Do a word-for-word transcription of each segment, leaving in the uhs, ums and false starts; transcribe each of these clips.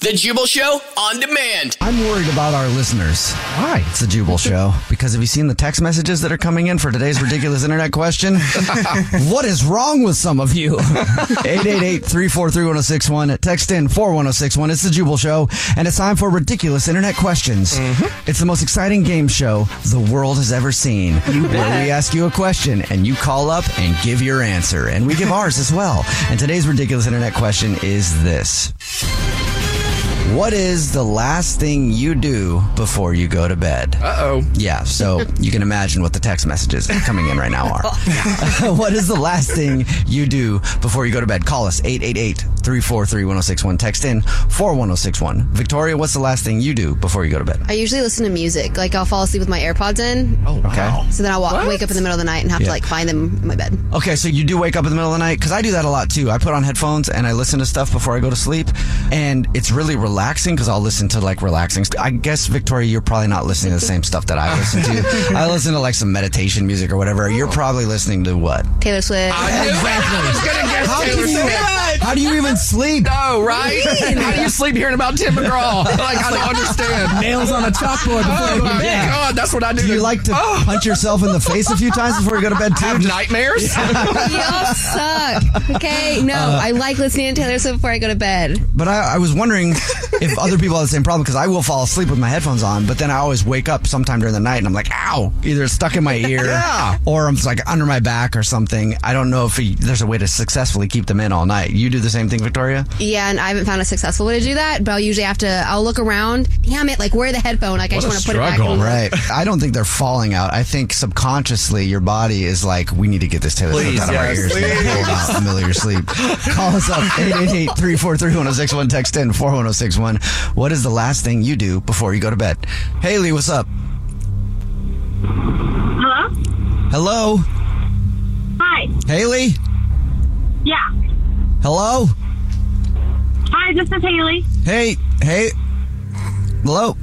The Jubal Show on demand. I'm worried about our listeners. Why? It's the Jubal Show. Because have you seen the text messages that are coming in for today's ridiculous internet question? What is wrong with some of you? eight eight eight, three four three, one oh six one. Text in four one oh six one. It's the Jubal Show. And it's time for ridiculous internet questions. Mm-hmm. It's the most exciting game show the world has ever seen. Where we ask you a question and you call up and give your answer. And we give ours as well. And today's ridiculous internet question is this. What is the last thing you do before you go to bed? Uh-oh. Yeah, so you can imagine what the text messages coming in right now are. What is the last thing you do before you go to bed? Call us, eight eight eight, three four three, one oh six one. Text in four one oh six one. Victoria, what's the last thing you do before you go to bed? I usually listen to music. Like, I'll fall asleep with my AirPods in. Oh, okay. Wow. So then I'll walk, wake up in the middle of the night and have yeah. to, like, find them in my bed. Okay, so you do wake up in the middle of the night? Because I do that a lot, too. I put on headphones and I listen to stuff before I go to sleep, and it's really relaxing. Relaxing because I'll listen to like relaxing. St- I guess Victoria, you're probably not listening to the same stuff that I listen to. I listen to like some meditation music or whatever. You're probably listening to what? Taylor Swift. I knew exactly. I was gonna guess how Taylor Swift. Even, how do you even sleep? Oh, right. How do you sleep hearing about Tim McGraw? Like I don't understand. Nails on a chalkboard. Oh my yeah. God, that's what I do. Do you like to oh. punch yourself in the face a few times before you go to bed too? I have Just- nightmares. Yeah. Y'all suck. Okay, no, uh, I like listening to Taylor Swift before I go to bed. But I, I was wondering if other people have the same problem, because I will fall asleep with my headphones on, but then I always wake up sometime during the night and I'm like, ow, either it's stuck in my ear yeah. or I'm just like under my back or something. I don't know if it, there's a way to successfully keep them in all night. You do the same thing, Victoria? Yeah, and I haven't found a successful way to do that, but I'll usually have to, I'll look around. Damn it, like, where the headphone? Like, what I just want to put it back on. Right. I don't think they're falling out. I think subconsciously your body is like, we need to get this Taylor Swift out of our ears. Out in the middle of your sleep. Call us up, eight eight eight, three four three, one oh six one. Text in four one oh six one. One. What is the last thing you do before you go to bed? Haley, what's up? Hello? Hello? Hi. Haley? Yeah. Hello? Hi, this is Haley. Hey, hey. Hello?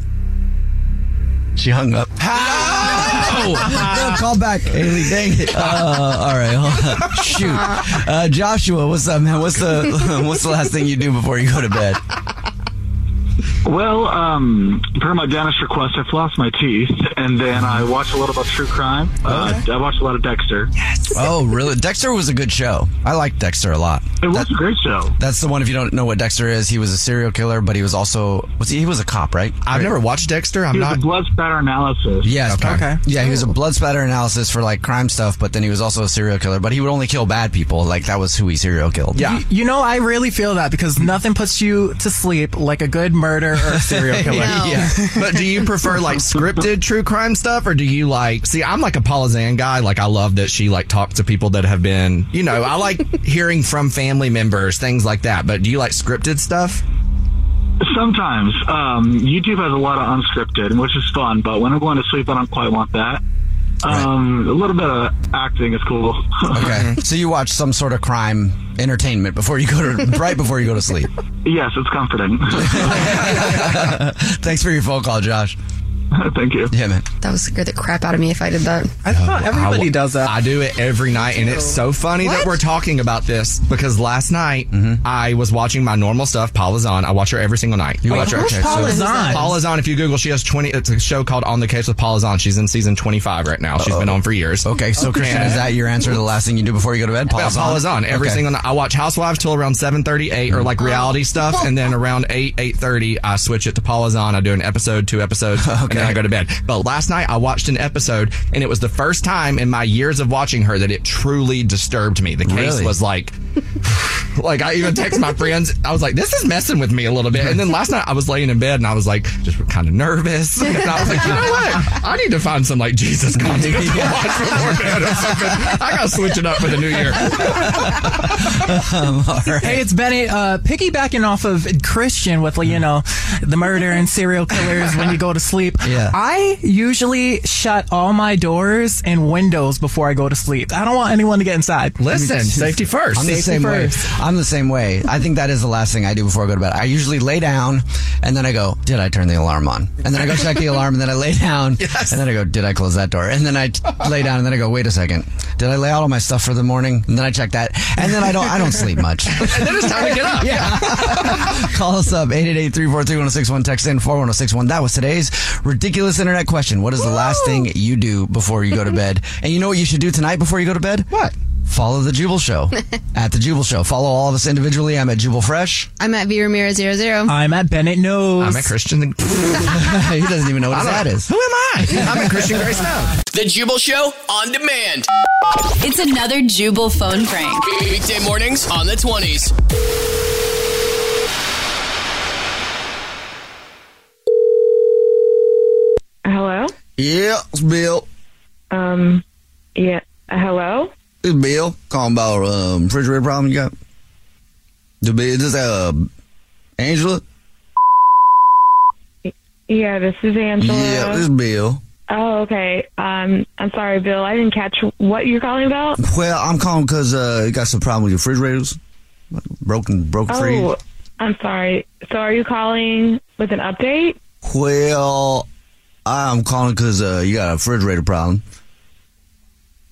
She hung up. Oh. Call back, Haley. Dang it. Uh, all right. Hold on. Shoot. Uh, Joshua, what's up, man? What's the, what's the last thing you do before you go to bed? Well, um, per my dentist request, I floss my teeth, and then I watch a lot about true crime. Uh, okay. I watch a lot of Dexter. Yes. Oh, really? Dexter was a good show. I liked Dexter a lot. It that, was a great show. That's the one, if you don't know what Dexter is, he was a serial killer, but he was also, was he, he was a cop, right? I've never watched Dexter. I'm he was not... a blood spatter analysis. Yes. Okay. okay. Yeah, he was a blood spatter analysis for, like, crime stuff, but then he was also a serial killer, but he would only kill bad people. Like, that was who he serial killed. Yeah. You, you know, I really feel that, because nothing puts you to sleep like a good murder or a serial killer. No. Yeah. But do you prefer like scripted true crime stuff, or do you like, see, I'm like a Paula Zahn guy. Like, I love that she like talks to people that have been, you know, I like hearing from family members, things like that. But do you like scripted stuff? Sometimes. Um, YouTube has a lot of unscripted, which is fun, but when I'm going to sleep, I don't quite want that. Right. Um, a little bit of acting is cool. Okay. So you watch some sort of crime entertainment before you go to right before you go to sleep. Yes, it's comforting. Thanks for your phone call, Josh. Thank you. Yeah, man. That would scare the crap out of me if I did that. I thought everybody I, does that. I do it every night, and it's so funny what? that we're talking about this because last night mm-hmm. I was watching my normal stuff. Paula Zahn. I watch her every single night. You Wait, watch her? Okay, Paula so, Zahn. Paula Zahn. If you Google, she has twenty. It's a show called On the Case with Paula Zahn. She's in season twenty-five right now. Uh-oh. She's been on for years. Okay, so okay. Christian, is that your answer to the last thing you do before you go to bed? Paula Zahn. Paula Zahn. Every okay. single night I watch Housewives till around seven thirty, eight, or like reality stuff, and then around eight, eight thirty, I switch it to Paula Zahn. I do an episode, two episodes. Okay. And then I go to bed. But last night I watched an episode, and it was the first time in my years of watching her that it truly disturbed me. The case really? was like, like I even text my friends. I was like, this is messing with me a little bit. And then last night I was laying in bed, and I was like, just kind of nervous. And I was like, you know what? I need to find some like Jesus content to watch before bed or something. I got to switch it up for the new year. um, all right. Hey, it's Benny. Uh, piggybacking off of Christian with, you know, the murder and serial killers when you go to sleep. Yeah. I usually shut all my doors and windows before I go to sleep. I don't want anyone to get inside. Listen, safety first. I'm the same way. I'm the same way. I think that is the last thing I do before I go to bed. I usually lay down, and then I go, did I turn the alarm on? And then I go check the alarm, and then I lay down, yes. and then I go, did I close that door? And then I t- lay down, and then I go, wait a second. Did I lay out all my stuff for the morning? And then I check that. And then I don't I don't sleep much. And then it's time to get up. Yeah. Call us up, eight eight eight, three four three, one oh six one. Text in four one oh six one. That was today's ridiculous internet question. What is the Whoa. last thing you do before you go to bed? And you know what you should do tonight before you go to bed? What? Follow the Jubal Show at the Jubal Show. Follow all of us individually. I'm at Jubal Fresh. I'm at V Ramirez zero zero. I'm at Bennett Knows. I'm at Christian. He doesn't even know what his ad is. Who am I? I'm at Christian Grace now. The Jubal Show on demand. It's another Jubal phone prank. Weekday mornings on the twenties. Hello? Yeah, it's Bill. Um, yeah. Hello? It's Bill. Calling about a um, refrigerator problem you got. Is this uh, Angela? Yeah, this is Angela. Yeah, this is Bill. Oh, okay. Um, I'm sorry, Bill. I didn't catch what you're calling about. Well, I'm calling because uh, you got some problem with your refrigerators. Broken, broken oh, freeze. I'm sorry. So are you calling with an update? Well... I'm calling because uh, you got a refrigerator problem.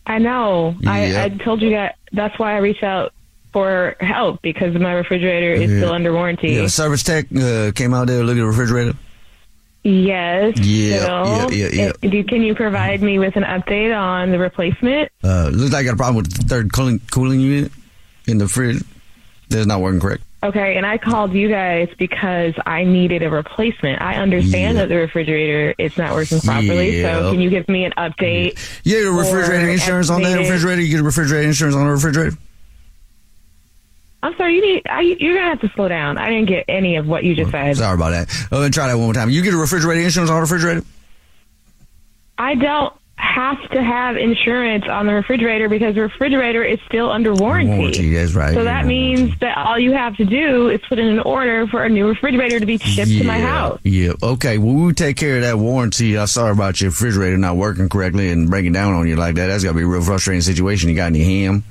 I know. Yeah. I, I told you that. That's why I reached out for help, because my refrigerator is yeah. still under warranty. Yeah, service tech uh, came out there to look at the refrigerator. Yes. Yeah, yeah, yeah, yeah. It, can you provide me with an update on the replacement? Uh, looks like I got a problem with the third cooling, cooling unit in the fridge. That's not working correct. Okay, and I called you guys because I needed a replacement. I understand yeah. that the refrigerator is not working properly, yeah. so can you give me an update? Yeah, your refrigerator insurance on that refrigerator? You get a refrigerator insurance on the refrigerator? I'm sorry, you need, I, you're going to have to slow down. I didn't get any of what you just said. Sorry about that. I'm going to try that one more time. You get a refrigerator insurance on the refrigerator? I don't have to have insurance on the refrigerator because the refrigerator is still under warranty. warranty that's right. So that yeah. means that all you have to do is put in an order for a new refrigerator to be shipped yeah. to my house. Yeah, okay. Well, we'll take care of that warranty. I'm sorry about your refrigerator not working correctly and breaking down on you like that. That's got to be a real frustrating situation. You got any ham?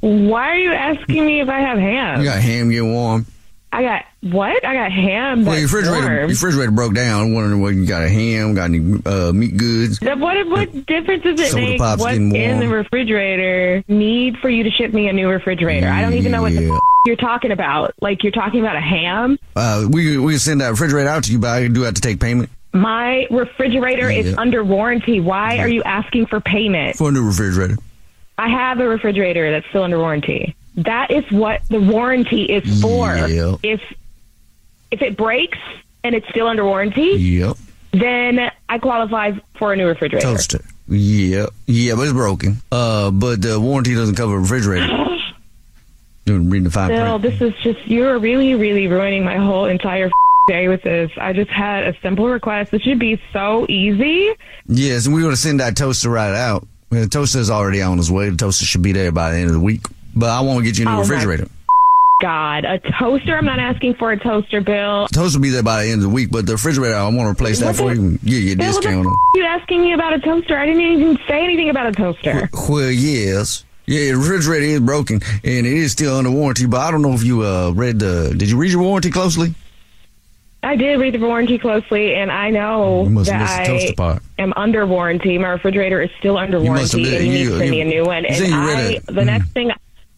Why are you asking me if I have ham? You got ham getting warm. I got what? I got ham. Well, your refrigerator, your refrigerator broke down. I'm wondering what you got a ham, got any uh, meat goods. What what difference does it Soda make? What's in the refrigerator? Need for you to ship me a new refrigerator? Yeah. I don't even know what the f- you're talking about. Like you're talking about a ham. Uh, we we send that refrigerator out to you, but I do have to take payment. My refrigerator yeah. is under warranty. Why yeah. are you asking for payment for a new refrigerator? I have a refrigerator that's still under warranty. That is what the warranty is for. Yep. If if it breaks and it's still under warranty, yep. then I qualify for a new refrigerator. Toaster. Yeah, yeah, but it's broken. Uh, but the warranty doesn't cover a refrigerator. Reading the fine print. This is just, you're really, really ruining my whole entire day with this. I just had a simple request. This should be so easy. Yes, and we were to send that toaster right out. The toaster is already on its way. The toaster should be there by the end of the week. But I want to get you a new oh refrigerator. God, a toaster? I'm not asking for a toaster, Bill. The toaster will be there by the end of the week, but the refrigerator, I want to replace what that the, for you. Yeah, your Bill, discount. What the f- you asking me about a toaster? I didn't even say anything about a toaster. Well, well yes. Yeah, the refrigerator is broken, and it is still under warranty, but I don't know if you uh, read the... Did you read your warranty closely? I did read the warranty closely, and I know that I am under warranty. My refrigerator is still under warranty, and you need to send me a new one. You and I, a, the mm, next thing...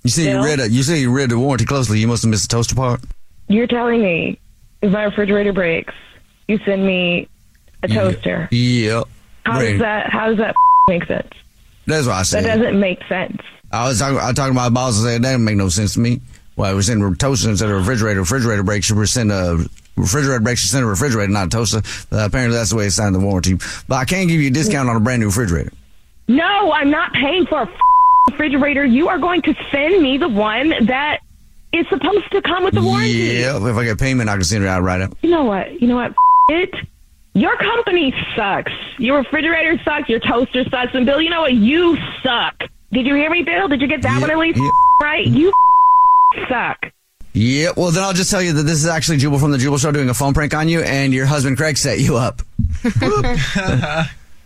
You say you, read a, you say you read the warranty closely. You must have missed the toaster part. You're telling me if my refrigerator breaks, you send me a toaster. Yeah. yeah. How, does that, how does that make sense? That's what I said. That doesn't make sense. I was talking, I was talking to my boss and said, that didn't make no sense to me. Well, we're sending toasters instead of a refrigerator. Refrigerator breaks, we're sending a refrigerator breaks, you send a refrigerator, not a toaster. Uh, apparently, that's the way it's signed the warranty. But I can't give you a discount on a brand new refrigerator. No, I'm not paying for a refrigerator. You are going to send me the one that is supposed to come with the warranty. Yeah, if I get payment, I can send it out right up. You know what? You know what? F- it. Your company sucks. Your refrigerator sucks. Your toaster sucks. And Bill, you know what? You suck. Did you hear me, Bill? Did you get that yeah, one at least? Yeah. Right? You f- suck. Yeah, well, then I'll just tell you that this is actually Jubal from The Jubal Show doing a phone prank on you, and your husband Craig set you up.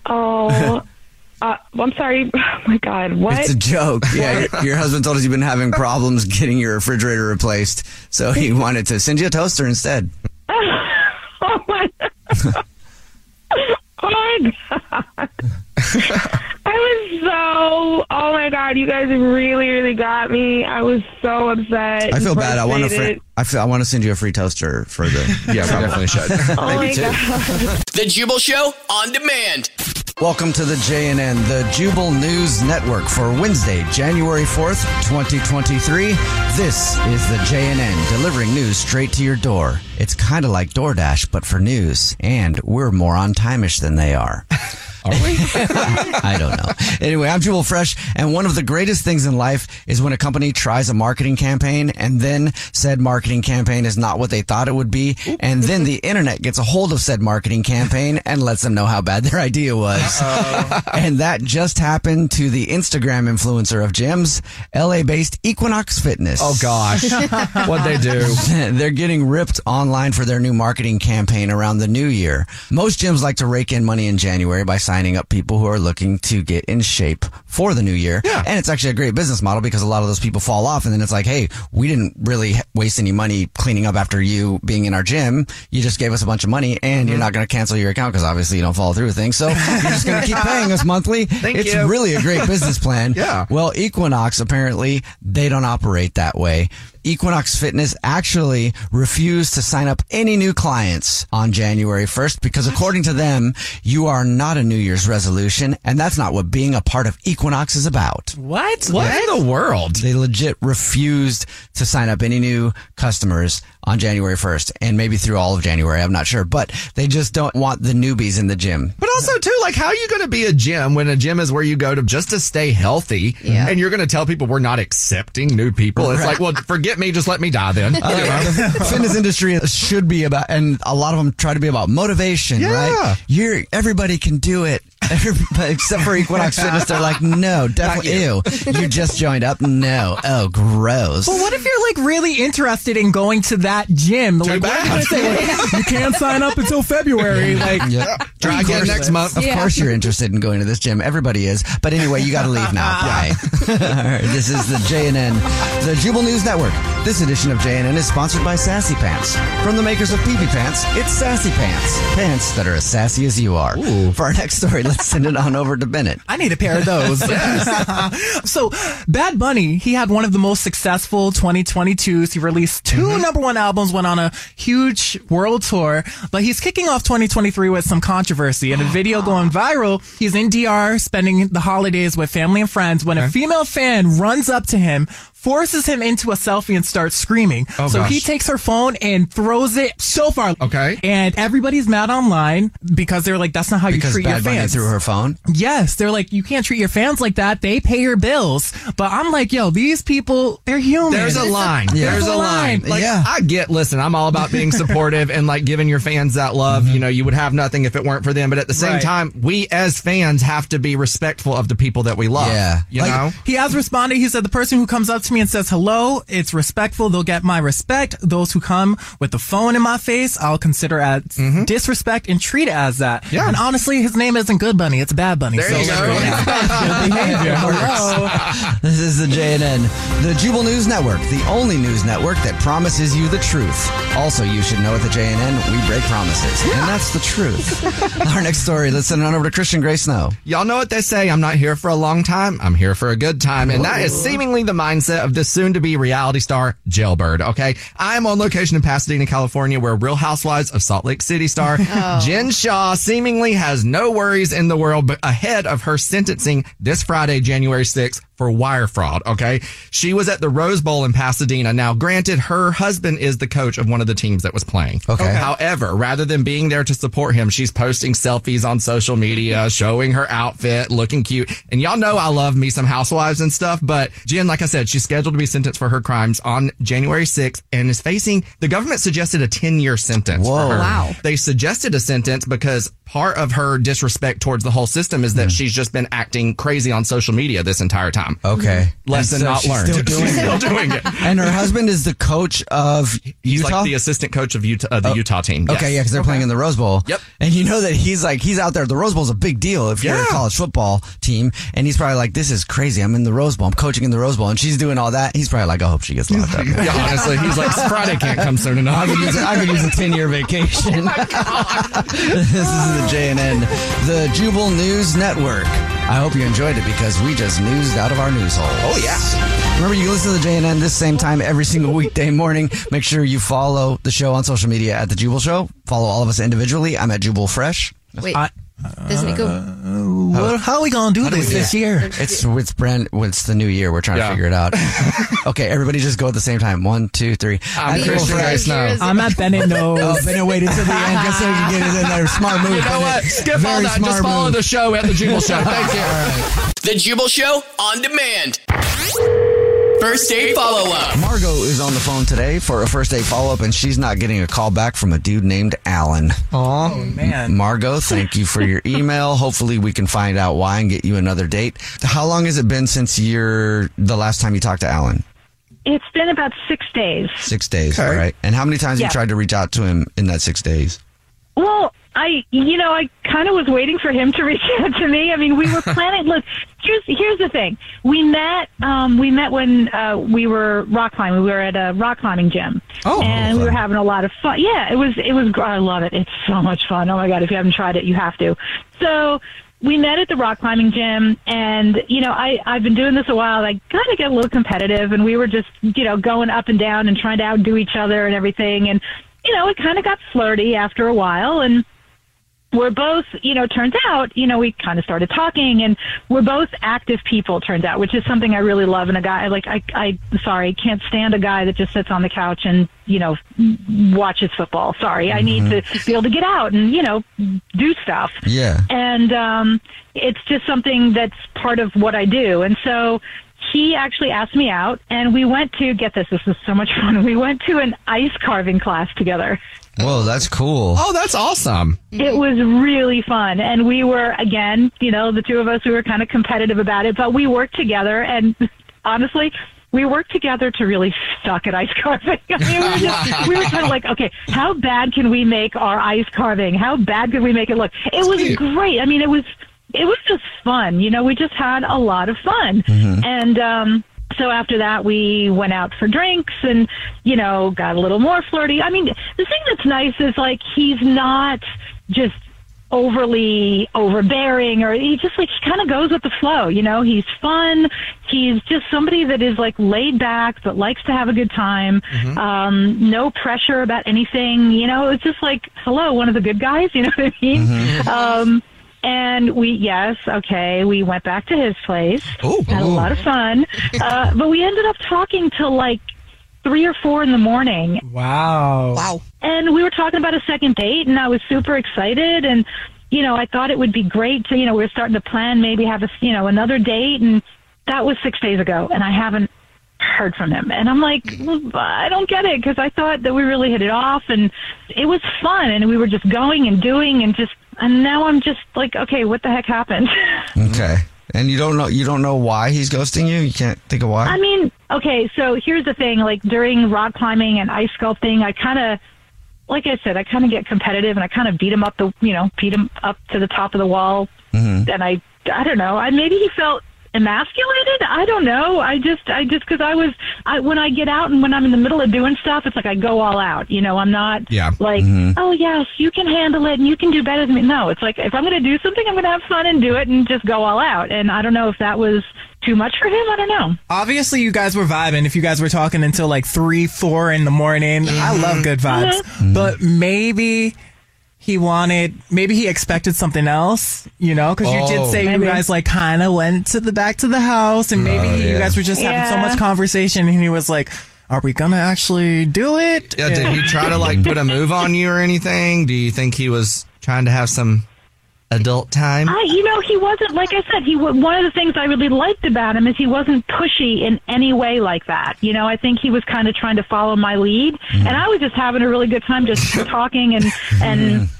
oh, uh, I'm sorry. Oh, my God. What? It's a joke. Yeah, your husband told us you've been having problems getting your refrigerator replaced, so he wanted to send you a toaster instead. Oh, my God. Oh, my God. I was so, oh my God, you guys really, really got me. I was so upset. I feel bad. I want, a free, I, feel, I want to send you a free toaster for the, yeah, we definitely should. Oh Maybe my two. God. The Jubal Show on demand. Welcome to the J N N, the Jubal News Network for Wednesday, January fourth, twenty twenty-three. This is the J N N, delivering news straight to your door. It's kind of like DoorDash, but for news. And we're more on time-ish than they are. Are we? I don't know. Anyway, I'm Jubal Fresh, and one of the greatest things in life is when a company tries a marketing campaign, and then said marketing campaign is not what they thought it would be, and then the internet gets a hold of said marketing campaign and lets them know how bad their idea was. And that just happened to the Instagram influencer of gyms, L A-based Equinox Fitness. Oh, gosh. What'd they do? They're getting ripped online for their new marketing campaign around the new year. Most gyms like to rake in money in January by signing up people who are looking to get in shape for the new year. Yeah. And it's actually a great business model because a lot of those people fall off and then it's like, hey, we didn't really waste any money cleaning up after you being in our gym. You just gave us a bunch of money and mm-hmm. you're not going to cancel your account because obviously you don't follow through with things. So you're just going to keep paying us monthly. Thank it's you. Really a great business plan. Yeah. Well, Equinox, apparently, they don't operate that way. Equinox Fitness actually refused to sign up any new clients on January first because according to them, you are not a New Year's resolution and that's not what being a part of Equinox is about. What? What yeah. in the world? They legit refused to sign up any new customers on January first and maybe through all of January. I'm not sure, but they just don't want the newbies in the gym. But also too, like how are you going to be a gym when a gym is where you go to just to stay healthy yeah. and you're going to tell people we're not accepting new people? It's right. like, well, forget me, just let me die then. Uh, the fitness industry should be about, and a lot of them try to be about motivation, yeah. right? You're, everybody can do it. Everybody, except for Equinox Fitness, they're like, no, definitely, you. ew, you just joined up? No. Oh, gross. Well, what if you're, like, really interested in going to that gym? Like, what are you, say? Like, you can't sign up until February. Like, yeah. Try again next month. Of yeah. course you're interested in going to this gym. Everybody is. But anyway, you got to leave now. Bye. All right, this is the J N N, the Jubal News Network. This edition of J N N is sponsored by Sassy Pants. From the makers of P B Pants, it's Sassy Pants. Pants that are as sassy as you are. Ooh. For our next story, let's send it on over to Bennett. I need a pair of those. So, Bad Bunny, he had one of the most successful twenty twenty-twos. He released two mm-hmm. number one albums, went on a huge world tour, but he's kicking off twenty twenty-three with some controversy. In a video going viral, he's in D R spending the holidays with family and friends when okay. a female fan runs up to him, forces him into a selfie and starts screaming. Oh, so gosh. He takes her phone and throws it so far. Okay. And everybody's mad online because they're like, that's not how because you treat Bad your fans. Bunny threw her phone? Yes. They're like, you can't treat your fans like that. They pay your bills. But I'm like, yo, these people, they're human. There's a line. Yeah. There's, There's a line. line. Like, yeah. I get, listen, I'm all about being supportive and like giving your fans that love. Mm-hmm. You know, you would have nothing if it weren't for them. But at the same right. time, we as fans have to be respectful of the people that we love. Yeah. You like, know? He has responded. He said, the person who comes up to me and says hello, it's respectful. They'll get my respect. Those who come with the phone in my face, I'll consider as mm-hmm. disrespect and treat it as that. Yeah. And honestly, his name isn't Good Bunny. It's Bad Bunny. There so you go. Hello. This is the J N N, the Jubal News Network, the only news network that promises you the truth. Also, you should know at the J N N, we break promises. Yeah. And that's the truth. Our next story, let's send it on over to Christian Gray Snow. Y'all know what they say. I'm not here for a long time. I'm here for a good time. And Whoa. That is seemingly the mindset of this soon-to-be reality star, Jailbird. Okay, I'm on location in Pasadena, California, where Real Housewives of Salt Lake City star oh. Jen Shaw seemingly has no worries in the world but ahead of her sentencing this Friday, January sixth, for wire fraud, okay? She was at the Rose Bowl in Pasadena. Now, granted, her husband is the coach of one of the teams that was playing. Okay. okay. However, rather than being there to support him, she's posting selfies on social media, showing her outfit, looking cute. And y'all know I love me some housewives and stuff, but Jen, like I said, she's scheduled to be sentenced for her crimes on January sixth and is facing, the government suggested a ten-year sentence Whoa. For her. Wow. They suggested a sentence because part of her disrespect towards the whole system is that mm. she's just been acting crazy on social media this entire time. Okay. Lesson so not learned. Still doing, still doing it. And her husband is the coach of Utah? He's like the assistant coach of Utah, uh, the oh. Utah team. Yes. Okay, yeah, because they're okay. playing in the Rose Bowl. Yep. And you know that he's like, he's out there. The Rose Bowl is a big deal if you're yeah. a college football team. And he's probably like, this is crazy. I'm in the Rose Bowl. I'm coaching in the Rose Bowl. And she's doing all that. He's probably like, I hope she gets locked up. Yeah, honestly. He's like, Friday can't come soon enough. I could use, I could use a ten-year vacation. Oh my God. This is the J N N, the Jubal News Network. I hope you enjoyed it because we just newsed out of our news hole. Oh, yeah. Remember, you can listen to the J N N this same time every single weekday morning. Make sure you follow the show on social media at The Jubal Show. Follow all of us individually. I'm at Jubal Fresh. Wait. I- Doesn't it go? Uh, well, how are we gonna do how this do do this year? It's it's brand. It's the new year. We're trying yeah. to figure it out. Okay, everybody, just go at the same time. One, two, three. I'm, I'm Christian Grace Snow. I'm at Bennett. No, oh, Bennett waited until the end just so you can get it in there. Smart move. You know Bennett. What? Skip Very all that. Just follow move. The show at the Jubal Show. Thank you. Right. The Jubal Show on demand. First Date Follow Up. Margo is on the phone today for a First Date Follow Up, and she's not getting a call back from a dude named Alan. Aww. Oh, man. Margo, thank you for your email. Hopefully we can find out why and get you another date. How long has it been since you're the last time you talked to Alan? It's been about six days. Six days, okay. All right. And how many times yeah. have you tried to reach out to him in that six days? Well, I, you know, I kind of was waiting for him to reach out to me. I mean, we were planning. Look, here's here's the thing. We met. Um, we met when uh, we were rock climbing. We were at a rock climbing gym, oh, and we were having a lot of fun. Yeah, it was. It was. I love it. It's so much fun. Oh my God! If you haven't tried it, you have to. So we met at the rock climbing gym, and you know, I I've been doing this a while. I kind of get a little competitive, and we were just, you know, going up and down and trying to outdo each other and everything. And you know, it kind of got flirty after a while, and we're both, you know, turns out, you know, we kind of started talking, and we're both active people, turns out, which is something I really love in a guy. Like, I, I, sorry, can't stand a guy that just sits on the couch and, you know, watches football. Sorry. Mm-hmm. I need to be able to get out and, you know, do stuff. Yeah. And, um, it's just something that's part of what I do. And so he actually asked me out, and we went to, get this, this was so much fun. We went to an ice carving class together. Whoa, that's cool. Oh, that's awesome. It was really fun. And we were, again, you know, the two of us, we were kind of competitive about it, but we worked together. And honestly, we worked together to really suck at ice carving. I mean, we were, just, we were kind of like, okay, how bad can we make our ice carving? How bad can we make it look? It that's was cute. Great. I mean, it was, it was just fun. You know, we just had a lot of fun. Mm-hmm. And, um, so after that, we went out for drinks and, you know, got a little more flirty. I mean, the thing that's nice is, like, he's not just overly overbearing, or he just, like, he kind of goes with the flow, you know? He's fun. He's just somebody that is, like, laid back but likes to have a good time. Mm-hmm. Um, no pressure about anything, you know? It's just like, hello, one of the good guys, you know what I mean? Mm-hmm. Um And we, yes, okay, we went back to his place, ooh, had ooh. A lot of fun, uh, but we ended up talking till like three or four in the morning. Wow. Wow. And we were talking about a second date, and I was super excited, and, you know, I thought it would be great to, you know, we were starting to plan, maybe have a, you know, another date, and that was six days ago, and I haven't heard from him. And I'm like, well, I don't get it, because I thought that we really hit it off, and it was fun, and we were just going and doing and just, and now I'm just like, okay, what the heck happened? Okay. And you don't know you don't know why he's ghosting you? You can't think of why? I mean, Okay, so here's the thing. Like, during rock climbing and ice sculpting, I kind of, like I said, I kind of get competitive and I kind of beat him up the, you know, beat him up to the top of the wall. Mm-hmm. And I, I don't know. I maybe he felt emasculated. I don't know. I just, I just because I was, I when I get out and when I'm in the middle of doing stuff, it's like I go all out. You know, I'm not yeah. like, mm-hmm. oh yes, you can handle it and you can do better than me. No, it's like if I'm going to do something, I'm going to have fun and do it and just go all out. And I don't know if that was too much for him. I don't know. Obviously, you guys were vibing. If you guys were talking until like three, four in the morning, mm-hmm. I love good vibes. Mm-hmm. But maybe he wanted, maybe he expected something else, you know, because oh, you did say maybe. You guys like kind of went to the back to the house and maybe oh, yeah. you guys were just yeah. having so much conversation and he was like, are we going to actually do it? Yeah, did he try to like put a move on you or anything? Do you think he was trying to have some adult time? I, you know, he wasn't, like I said, he one of the things I really liked about him is he wasn't pushy in any way like that. You know, I think he was kind of trying to follow my lead, mm. and I was just having a really good time just talking and and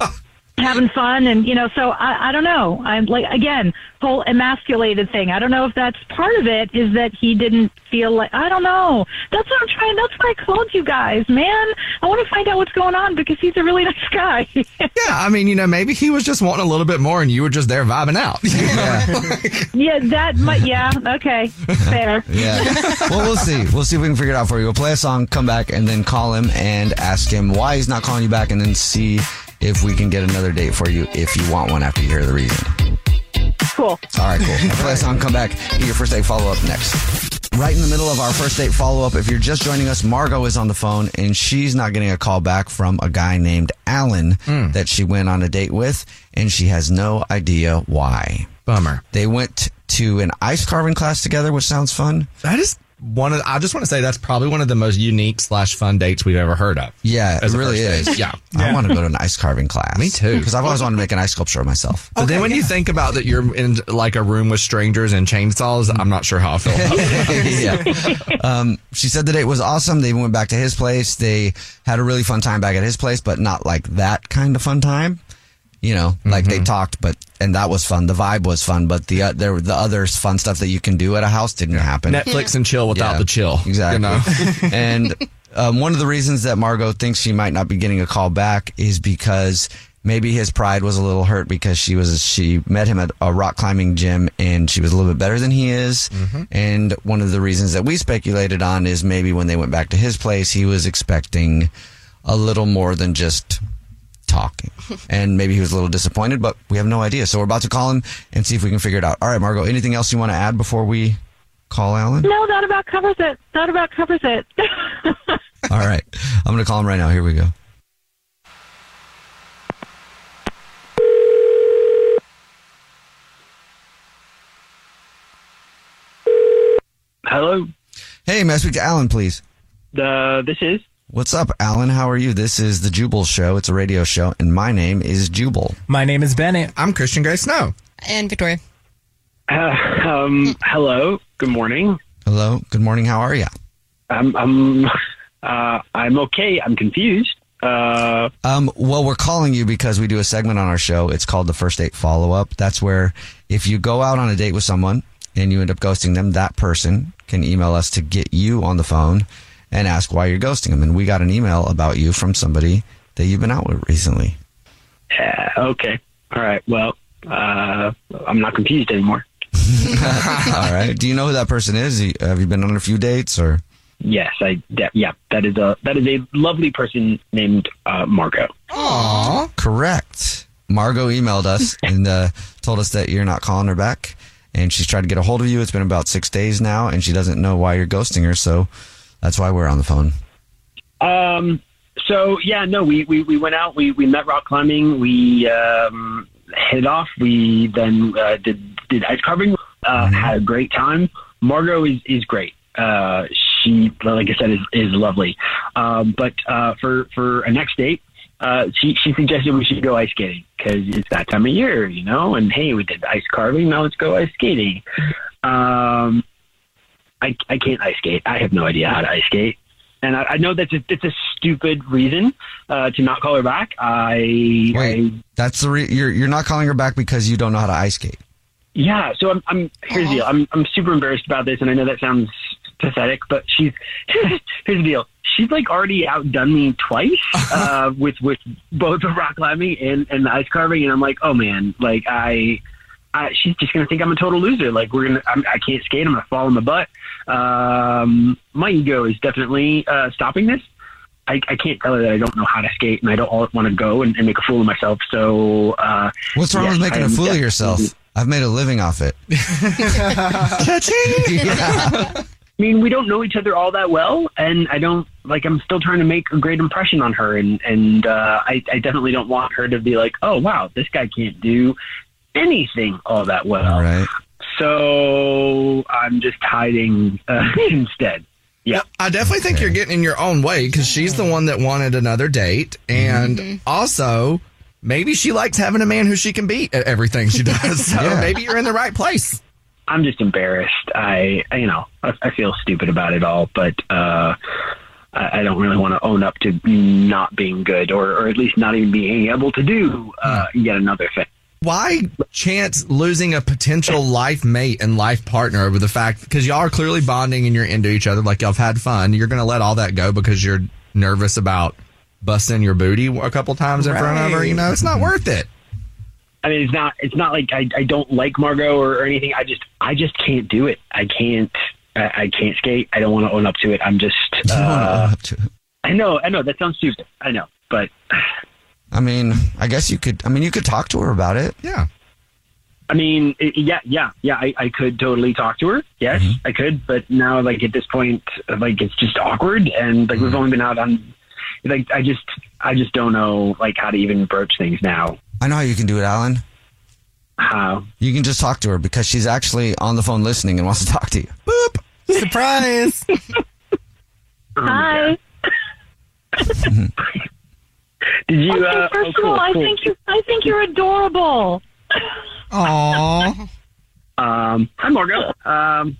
having fun, and, you know, so I, I don't know. I'm like, again, whole emasculated thing. I don't know if that's part of it, is that he didn't feel like, I don't know. That's what I'm trying, that's why I called you guys, man. I want to find out what's going on because he's a really nice guy. Yeah, I mean, you know, maybe he was just wanting a little bit more and you were just there vibing out. Yeah, like, yeah that might, yeah, okay, fair. Yeah. Well, we'll see. We'll see if we can figure it out for you. We'll play a song, come back, and then call him and ask him why he's not calling you back and then see if we can get another date for you if you want one after you hear the reason. Cool. All right, cool. Play a song, come back, get your first date follow-up next. Right in the middle of our first date follow-up, if you're just joining us, Margo is on the phone, and she's not getting a call back from a guy named Alan mm. that she went on a date with, and she has no idea why. Bummer. They went to an ice carving class together, which sounds fun. That is... One of, I just want to say that's probably one of the most unique slash fun dates we've ever heard of. Yeah, it really is. Yeah. yeah. I want to go to an ice carving class. Me too. Because I've always wanted to make an ice sculpture myself. But okay, then when yeah. you think about that you're in like a room with strangers and chainsaws, I'm not sure how I feel about that. yeah. um, she said the date was awesome. They went back to his place. They had a really fun time back at his place, but not like that kind of fun time. You know, like mm-hmm. they talked, but and that was fun. The vibe was fun, but the uh, there the other fun stuff that you can do at a house didn't happen. Netflix yeah. and chill without yeah, the chill, exactly. You know? And um, one of the reasons that Margo thinks she might not be getting a call back is because maybe his pride was a little hurt because she was she met him at a rock climbing gym and she was a little bit better than he is. Mm-hmm. And one of the reasons that we speculated on is maybe when they went back to his place, he was expecting a little more than just talking, and maybe he was a little disappointed, but we have no idea, so we're about to call him and see if we can figure it out. All right, Margo, anything else you want to add before we call Alan? No, that about covers it. That about covers it. All right, I'm gonna call him right now. Here we go. Hello. Hey, may I speak to Alan, please? Uh, this is... What's up, Alan? How are you? This is The Jubal Show. It's a radio show, and my name is Jubal. My name is Bennett. I'm Christian Gray Snow. And Victoria. Uh, um, hello. Good morning. Hello. Good morning. How are you? I'm I'm, uh, I'm okay. I'm confused. Uh, um, well, we're calling you because we do a segment on our show. It's called the First Date Follow Up. That's where if you go out on a date with someone and you end up ghosting them, that person can email us to get you on the phone and ask why you're ghosting them. And we got an email about you from somebody that you've been out with recently. Yeah, okay. All right. Well, uh, I'm not confused anymore. All right. Do you know who that person is? Have you been on a few dates? Or? Yes. I, that, yeah, that is a that is a lovely person named uh, Margo. Aw, correct. Margo emailed us and uh, told us that you're not calling her back. And she's tried to get a hold of you. It's been about six days now, and she doesn't know why you're ghosting her, so... That's why we're on the phone. Um, so, yeah, no, we, we, we went out. We, we met rock climbing. We um, hit it off. We then uh, did, did ice carving. Uh, mm-hmm. Had a great time. Margo is, is great. Uh, she, like I said, is, is lovely. Um, but uh, for, for a next date, uh, she, she suggested we should go ice skating because it's that time of year, you know? And, hey, we did ice carving. Now let's go ice skating. Um I, I can't ice skate. I have no idea how to ice skate. And I, I know that's a, it's a stupid reason uh, to not call her back. I Wait, I, that's the re- you're you're not calling her back because you don't know how to ice skate. Yeah, so I'm I'm here's the deal. I'm I'm super embarrassed about this, and I know that sounds pathetic, but she's, here's the deal. She's like already outdone me twice uh, with, with both the rock climbing and, and the ice carving. And I'm like, oh man, like I, I she's just going to think I'm a total loser. Like we're going to, I can't skate. I'm going to fall in the butt. Um, my ego is definitely uh, stopping this. I, I can't tell her that I don't know how to skate and I don't want to go and, and make a fool of myself. So uh, what's wrong yeah, with making I, a fool yeah, of yourself? I've made a living off it. Catching. Yeah. I mean, we don't know each other all that well, and I don't, like, I'm still trying to make a great impression on her, and, and uh, I, I definitely don't want her to be like, oh, wow, this guy can't do anything all that well. All right. So I'm just hiding uh, instead. Yeah, well, I definitely think okay. you're getting in your own way, because she's the one that wanted another date, and mm-hmm. also... maybe she likes having a man who she can beat at everything she does. So yeah. maybe you're in the right place. I'm just embarrassed. I, you know, I, I feel stupid about it all, but uh, I, I don't really want to own up to not being good, or, or at least not even being able to do uh, yet another thing. Why chance losing a potential life mate and life partner over the fact, because y'all are clearly bonding and you're into each other, like y'all have had fun. You're going to let all that go because you're nervous about busting your booty a couple times in right. front of her, you know, it's not worth it. I mean, it's not. It's not like I, I don't like Margot or, or anything. I just, I just can't do it. I can't. I, I can't skate. I don't want to own up to it. I'm just. Uh, own up to it. I know. I know. That sounds stupid. I know, but. I mean, I guess you could. I mean, you could talk to her about it. Yeah. I mean, it, yeah, yeah, yeah. I, I could totally talk to her. Yes, mm-hmm. I could. But now, like at this point, like it's just awkward, and like mm-hmm. we've only been out on. Like I just, I just don't know like how to even broach things now. I know how you can do it, Alan. How? You can just talk to her because she's actually on the phone listening and wants to talk to you. Boop! Surprise! Hi. Did you? Okay, uh, first oh, cool, of all, I cool. think you, I think you're adorable. Aww. um. Hi, Margo. Um.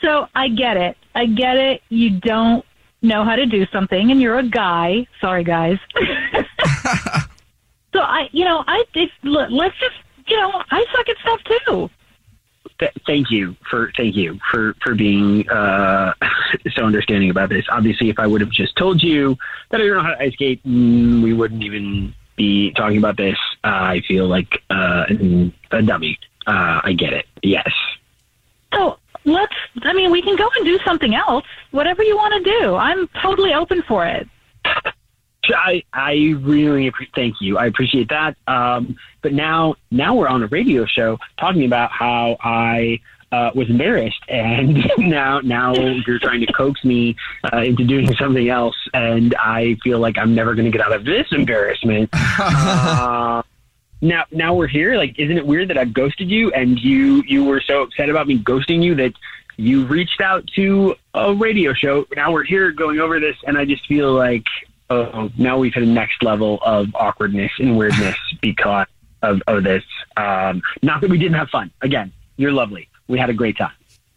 So I get it. I get it. You don't. Know how to do something, and you're a guy. Sorry, guys. So I, you know, I if, let's just, you know, I suck at stuff too. Th- thank you for thank you for for being uh, so understanding about this. Obviously, if I would have just told you that I don't know how to ice skate, we wouldn't even be talking about this. Uh, I feel like uh, a dummy. Uh, I get it. Yes. Oh. Let's, I mean, we can go and do something else, whatever you want to do. I'm totally open for it. I, I really appreciate, thank you. I appreciate that. Um, but now, now we're on a radio show talking about how I uh, was embarrassed. And now, now you're trying to coax me uh, into doing something else. And I feel like I'm never going to get out of this embarrassment. Uh, Now, now we're here. Like, isn't it weird that I've ghosted you and you, you were so upset about me ghosting you that you reached out to a radio show? Now we're here going over this, and I just feel like, oh, now we've hit a next level of awkwardness and weirdness because of, of this. Um, not that we didn't have fun. Again, you're lovely. We had a great time.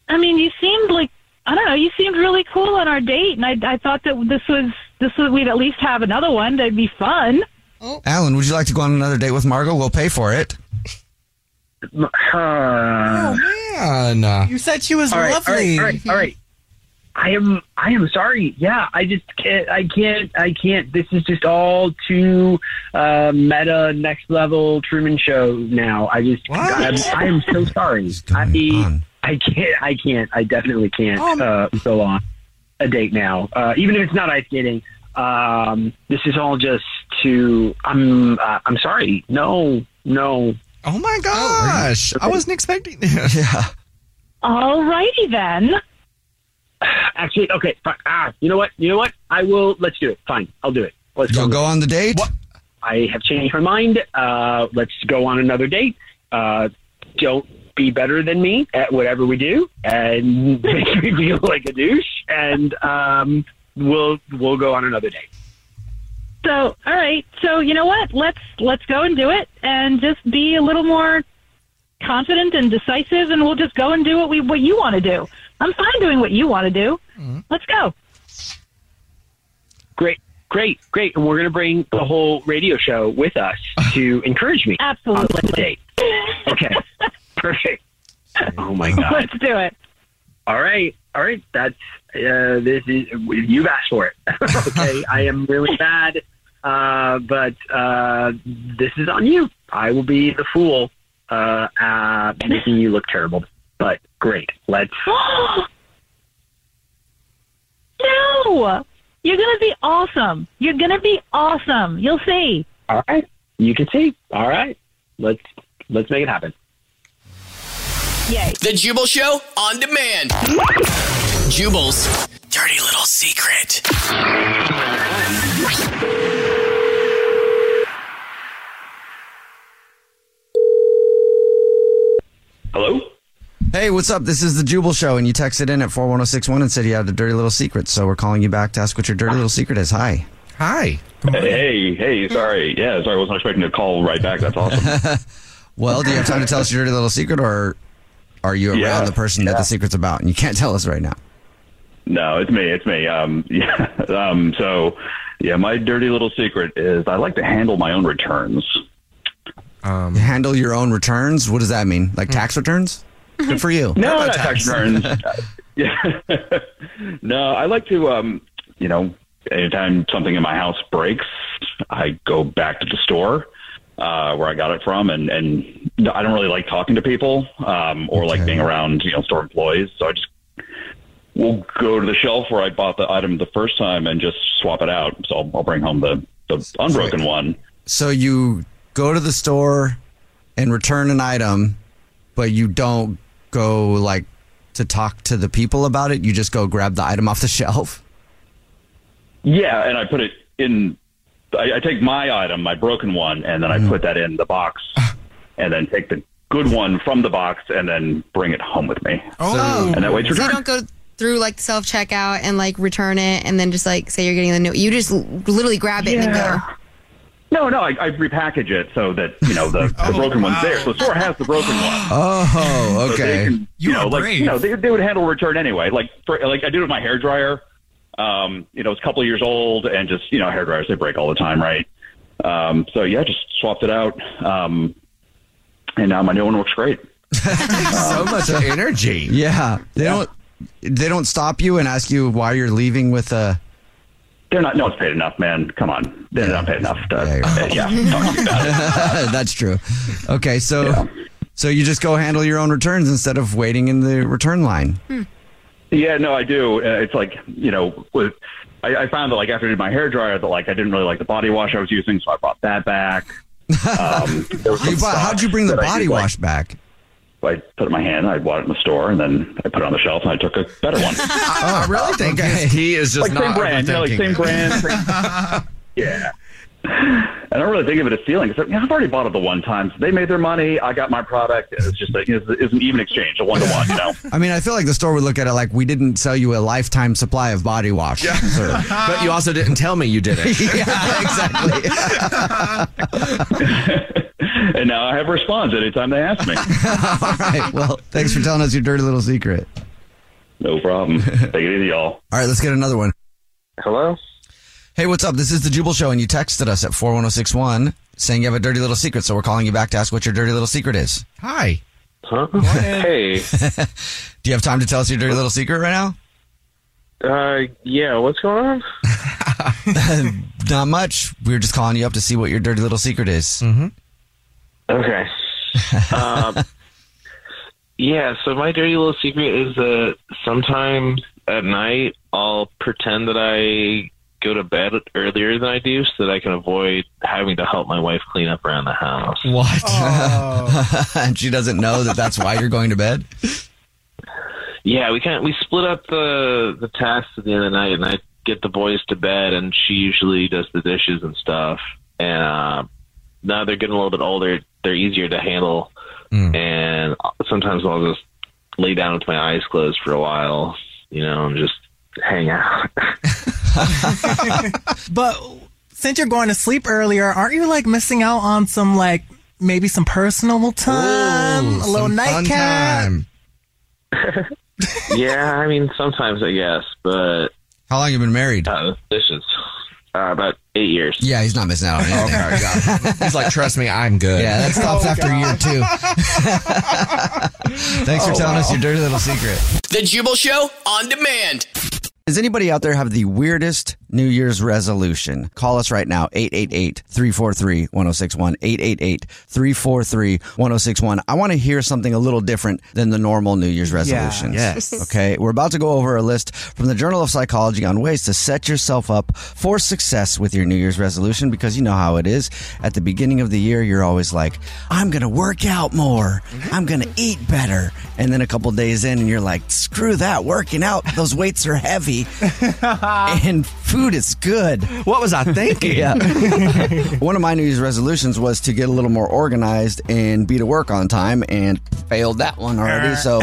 I mean, you seemed like, I don't know, you seemed really cool on our date, and I, I thought that this was, this was, we'd at least have another one. That'd be fun. Oh. Alan, would you like to go on another date with Margo? We'll pay for it. Uh, oh man! You said she was all right, lovely. All right, all right, all right. I am. I am sorry. Yeah, I just can't. I can't. I can't. This is just all too uh, meta, next level Truman Show now. I just. I'm, I am so sorry. I, I can't. I can't. I definitely can't um, uh, go on a date now. Uh, even if it's not ice skating. Um, this is all just to. I'm. Uh, I'm sorry. No. No. Oh my gosh! Okay. I wasn't expecting this. Yeah. All righty then. Actually, okay. Ah, you know what? You know what? I will. Let's do it. Fine. I'll do it. Let's go, go on the date. What? I have changed my mind. Uh, let's go on another date. Uh, don't be better than me at whatever we do, and make me feel like a douche. And um. We'll we'll go on another day. So, all right. So, you know what? Let's let's go and do it, and just be a little more confident and decisive, and we'll just go and do what we what you want to do. I'm fine doing what you want to do. Mm-hmm. Let's go. Great, great, great. And we're gonna bring the whole radio show with us to encourage me. Absolutely. On the date. Okay. Perfect. Oh my God. Let's do it. all right, all right, that's, uh, this is, you asked for it. Okay, I am really bad, uh, but uh, this is on you. I will be the fool uh, uh, making you look terrible, but great. Let's... No! You're going to be awesome. You're going to be awesome. You'll see. All right. You can see. All right. Let's let's make it happen. Yay. The Jubal Show on demand. Jubal's Dirty Little Secret. Hello? Hey, what's up? This is the Jubal Show, and you texted in at four one oh six one and said you had a dirty little secret, so we're calling you back to ask what your dirty little secret is. Hi. Hi. Hey, hey, sorry. Yeah, sorry, I wasn't expecting to call right back. That's awesome. Well, do you have time to tell us your dirty little secret, or are you around yeah, the person yeah. that the secret's about, and you can't tell us right now? No, it's me. It's me. Um, yeah, um, so, yeah, my dirty little secret is I like to handle my own returns. Um, handle your own returns? What does that mean? Like mm-hmm. tax returns? Good for you. No, not tax returns. Yeah. No, I like to, um, you know, anytime something in my house breaks, I go back to the store uh, where I got it from. And, and I don't really like talking to people um, or okay. like being around, you know, store employees. So I just will go to the shelf where I bought the item the first time and just swap it out. So I'll, I'll bring home the, the unbroken Sorry. one. So you go to the store and return an item, but you don't go like to talk to the people about it. You just go grab the item off the shelf. Yeah. And I put it in, I, I take my item, my broken one, and then mm. I put that in the box and then take the good one from the box and then bring it home with me. Oh, and that way it's returned. So you don't go through like self checkout and like return it and then just like say you're getting the new, you just literally grab it yeah. and then go. No, no, I, I repackage it so that, you know, the, oh, the broken wow. one's there. So the store has the broken one. Oh, okay. So they can, you, you know, like, brave. You know, they, they would handle return anyway. Like, for, like I do it with my hairdryer. Um, you know, it's a couple of years old and just, you know, hairdryers, they break all the time, right? Um, so, yeah, just swapped it out. Um, and now my new one works great. So um, much energy. Yeah. They yeah. don't They don't stop you and ask you why you're leaving with a... They're not, no one's paid enough, man. Come on. They're yeah. not paid enough. To, yeah, uh, right. yeah talk to you about it. That's true. Okay, so yeah. so you just go handle your own returns instead of waiting in the return line. Hmm. Yeah, no, I do. Uh, it's like, you know, with, I, I found that like after I did my hairdryer that like I didn't really like the body wash I was using, so I brought that back. Um, there was you bought, how'd you bring the body did, wash like, back? I put it in my hand, I bought it in the store, and then I put it on the shelf, and I took a better one. I really think okay. he is just like not same brand, you know, like same it. brand. Same, yeah. And I don't really think of it as stealing. Because I've already bought it the one time. So they made their money. I got my product. It's just a, it's, it's an even exchange, a one-to-one, you know? I mean, I feel like the store would look at it like, we didn't sell you a lifetime supply of body wash. Yeah. Sir. But you also didn't tell me you did it. Yeah, exactly. And now I have a response anytime they ask me. All right. Well, thanks for telling us your dirty little secret. No problem. Take it easy, y'all. All right, let's get another one. Hello? Hey, what's up? This is the Jubal Show, and you texted us at four one oh six one saying you have a dirty little secret, so we're calling you back to ask what your dirty little secret is. Hi. Huh? Hey. Do you have time to tell us your dirty little secret right now? Uh, yeah, what's going on? Not much. We were just calling you up to see what your dirty little secret is. Mm-hmm. Okay. um, yeah, so my dirty little secret is that sometimes at night I'll pretend that I go to bed earlier than I do so that I can avoid having to help my wife clean up around the house. What? Oh. And she doesn't know that that's why you're going to bed? Yeah, we can't, we split up the, the tasks at the end of the night, and I get the boys to bed, and she usually does the dishes and stuff. And uh, now they're getting a little bit older. They're easier to handle. Mm. And sometimes I'll just lay down with my eyes closed for a while, you know, and just hang out. But since you're going to sleep earlier, aren't you like missing out on some like maybe some personal time, Ooh, a little nightcap? Yeah, I mean sometimes I guess, but how long have you been married? Uh, dishes. Uh, about eight years. Yeah, he's not missing out on anything. Oh, God. He's like, trust me, I'm good. Yeah, that stops oh, after God. year two. Thanks oh, for telling wow. us your dirty little secret. The Jubal Show on demand. Does anybody out there have the weirdest New Year's resolution? Call us right now, eight eight eight, three four three, one zero six one, eight eight eight, three four three, one zero six one. I want to hear something a little different than the normal New Year's resolutions. Yeah. Yes. Okay, we're about to go over a list from the Journal of Psychology on ways to set yourself up for success with your New Year's resolution, because you know how it is. At the beginning of the year, you're always like, I'm going to work out more. I'm going to eat better. And then a couple days in, and you're like, screw that, working out. Those weights are heavy. And food is good. What was I thinking? Yeah. One of my New Year's resolutions was to get a little more organized and be to work on time, and failed that one already. So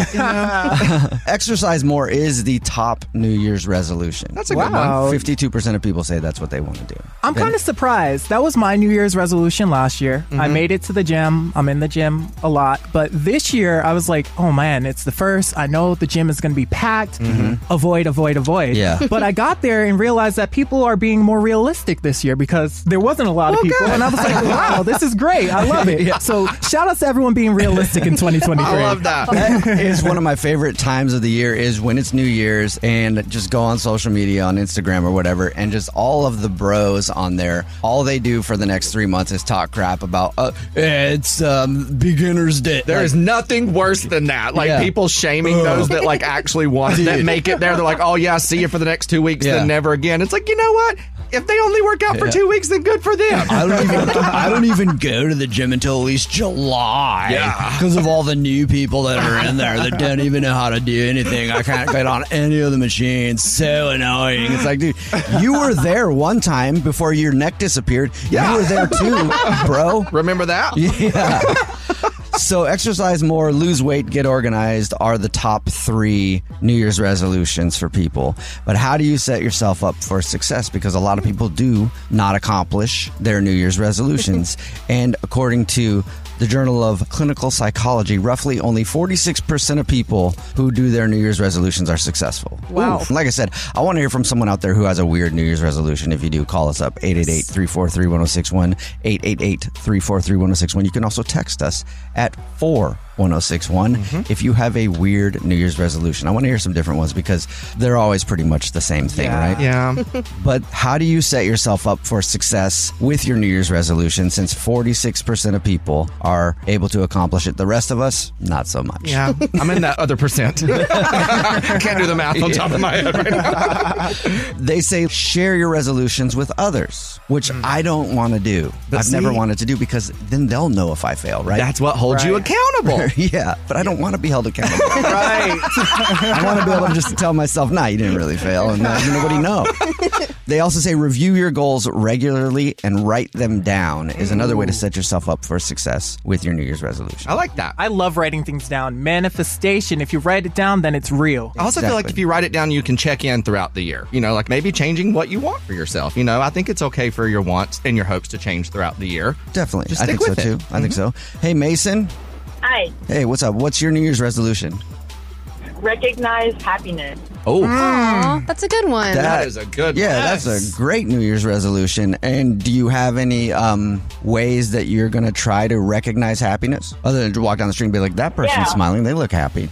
exercise more is the top New Year's resolution. That's a wow. good one. fifty-two percent of people say that's what they want to do. I'm kind of surprised. That was my New Year's resolution last year. Mm-hmm. I made it to the gym. I'm in the gym a lot. But this year, I was like, oh man, it's the first. I know the gym is going to be packed. Mm-hmm. Avoid, avoid, avoid. Yeah. But I got there and realized that people are being more realistic this year, because there wasn't a lot of okay. people. And I was like, wow, this is great. I love it. Yeah. So shout out to everyone being realistic in twenty twenty-three. I love that. That is one of my favorite times of the year, is when it's New Year's, and just go on social media, on Instagram or whatever, and just all of the bros on there, all they do for the next three months is talk crap about, uh, it's um, beginner's day. There like, is nothing worse than that. Like yeah. people shaming Ugh. those that like actually want Dude. that make it there. They're like, oh yeah, I see you for the next two weeks, yeah. then never again. It's like, you know what? If they only work out yeah. for two weeks, then good for them. I don't even, I don't even go to the gym until at least July because yeah. of all the new people that are in there that don't even know how to do anything. I can't get on any of the machines. So annoying. It's like, dude, you were there one time before your neck disappeared. Yeah. You were there too, bro. Remember that? Yeah. So exercise more, lose weight, get organized are the top three New Year's resolutions for people. But how do you set yourself up for success? Because a lot of people do not accomplish their New Year's resolutions. And according to the Journal of Clinical Psychology, roughly only forty-six percent of people who do their New Year's resolutions are successful. Wow. Ooh. Like I said, I want to hear from someone out there who has a weird New Year's resolution. If you do, call us up, eight eight eight, three four three, one zero six one, eight eight eight, three four three, one zero six one. You can also text us at four one zero six one mm-hmm. if you have a weird New Year's resolution. I want to hear some different ones, because they're always pretty much the same thing, yeah. right? Yeah. But how do you set yourself up for success with your New Year's resolution, since forty-six percent of people are able to accomplish it? The rest of us, not so much. Yeah. I'm in that other percent. Can't do the math on yeah. top of my head right now. They say share your resolutions with others, which mm. I don't want to do. But I've see, never wanted to do, because then they'll know if I fail, right? That's what holds right. you accountable. Yeah, but I don't want to be held accountable. Right. I want to be able to just tell myself, nah, you didn't really fail, and uh, nobody know. They also say review your goals regularly and write them down is another way to set yourself up for success with your New Year's resolution. I like that. I love writing things down. Manifestation. If you write it down, then it's real. Exactly. I also feel like if you write it down, you can check in throughout the year. You know, like maybe changing what you want for yourself. You know, I think it's okay for your wants and your hopes to change throughout the year. Definitely. Just I think so, it. too. I mm-hmm. think so. Hey, Mason. Hi. Hey, what's up? What's your New Year's resolution? Recognize happiness. Oh, Aww, that's a good one. That, that is a good yeah, one. Yeah, that's a great New Year's resolution. And do you have any um, ways that you're going to try to recognize happiness? Other than to walk down the street and be like, that person's yeah. smiling, they look happy.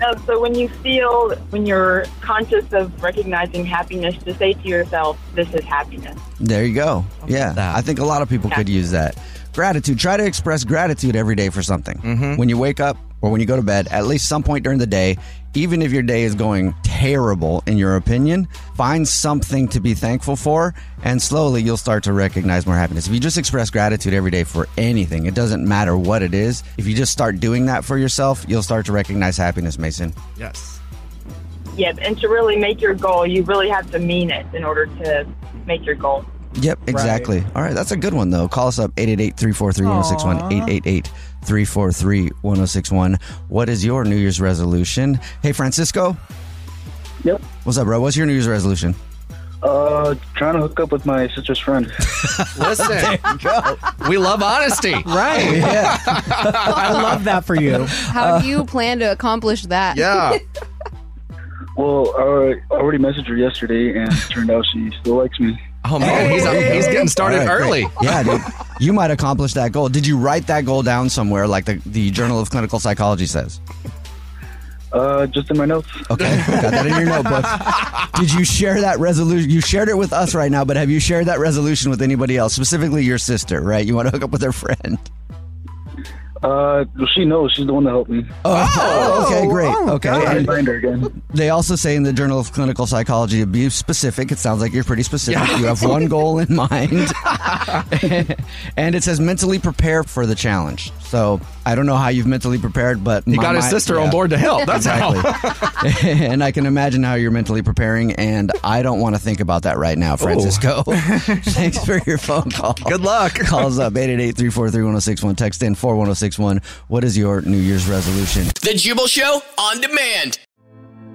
No, so when you feel, when you're conscious of recognizing happiness, to say to yourself, this is happiness. There you go. I yeah, that. I think a lot of people happiness. could use that. Gratitude. Try to express gratitude every day for something. Mm-hmm. When you wake up or when you go to bed, at least some point during the day, even if your day is going terrible in your opinion, find something to be thankful for, and slowly you'll start to recognize more happiness. If you just express gratitude every day for anything, it doesn't matter what it is. If you just start doing that for yourself, you'll start to recognize happiness, Mason. Yes. Yep, and to really make your goal, you really have to mean it in order to make your goal. Yep, exactly. Right. All right, that's a good one, though. Call us up, eight eight eight, three four three, one zero six one, eight eight eight, three four three, one zero six one. What is your New Year's resolution? Hey, Francisco? Yep. What's up, bro? What's your New Year's resolution? Uh, trying to hook up with my sister's friend. Listen, we love honesty. Right. Yeah. I love that for you. How uh, do you plan to accomplish that? Yeah. Well, uh, I already messaged her yesterday, and it turned out she still likes me. Oh, man, he's, he's getting started right, early. Great. Yeah, dude, you might accomplish that goal. Did you write that goal down somewhere, like the, the Journal of Clinical Psychology says? Uh, just in my notes. Okay, got that in your notebook. Did you share that resolution? You shared it with us right now, but have you shared that resolution with anybody else, specifically your sister, right? You want to hook up with her friend? Uh, she knows. She's the one that helped me. Oh, oh okay, great. Oh, okay, I didn't find her again. They also say in the Journal of Clinical Psychology to be specific. It sounds like you're pretty specific. Yeah. You have one goal in mind, and it says mentally prepare for the challenge. So I don't know how you've mentally prepared, but you got his sister yeah. on board to help. That's exactly. how. And I can imagine how you're mentally preparing, and I don't want to think about that right now, Francisco. Thanks for your phone call. Good luck. Calls up eight eight eight, three four three, one oh six one. Text in four one oh six one. One. What is your New Year's resolution? The Jubal Show on demand.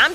I'm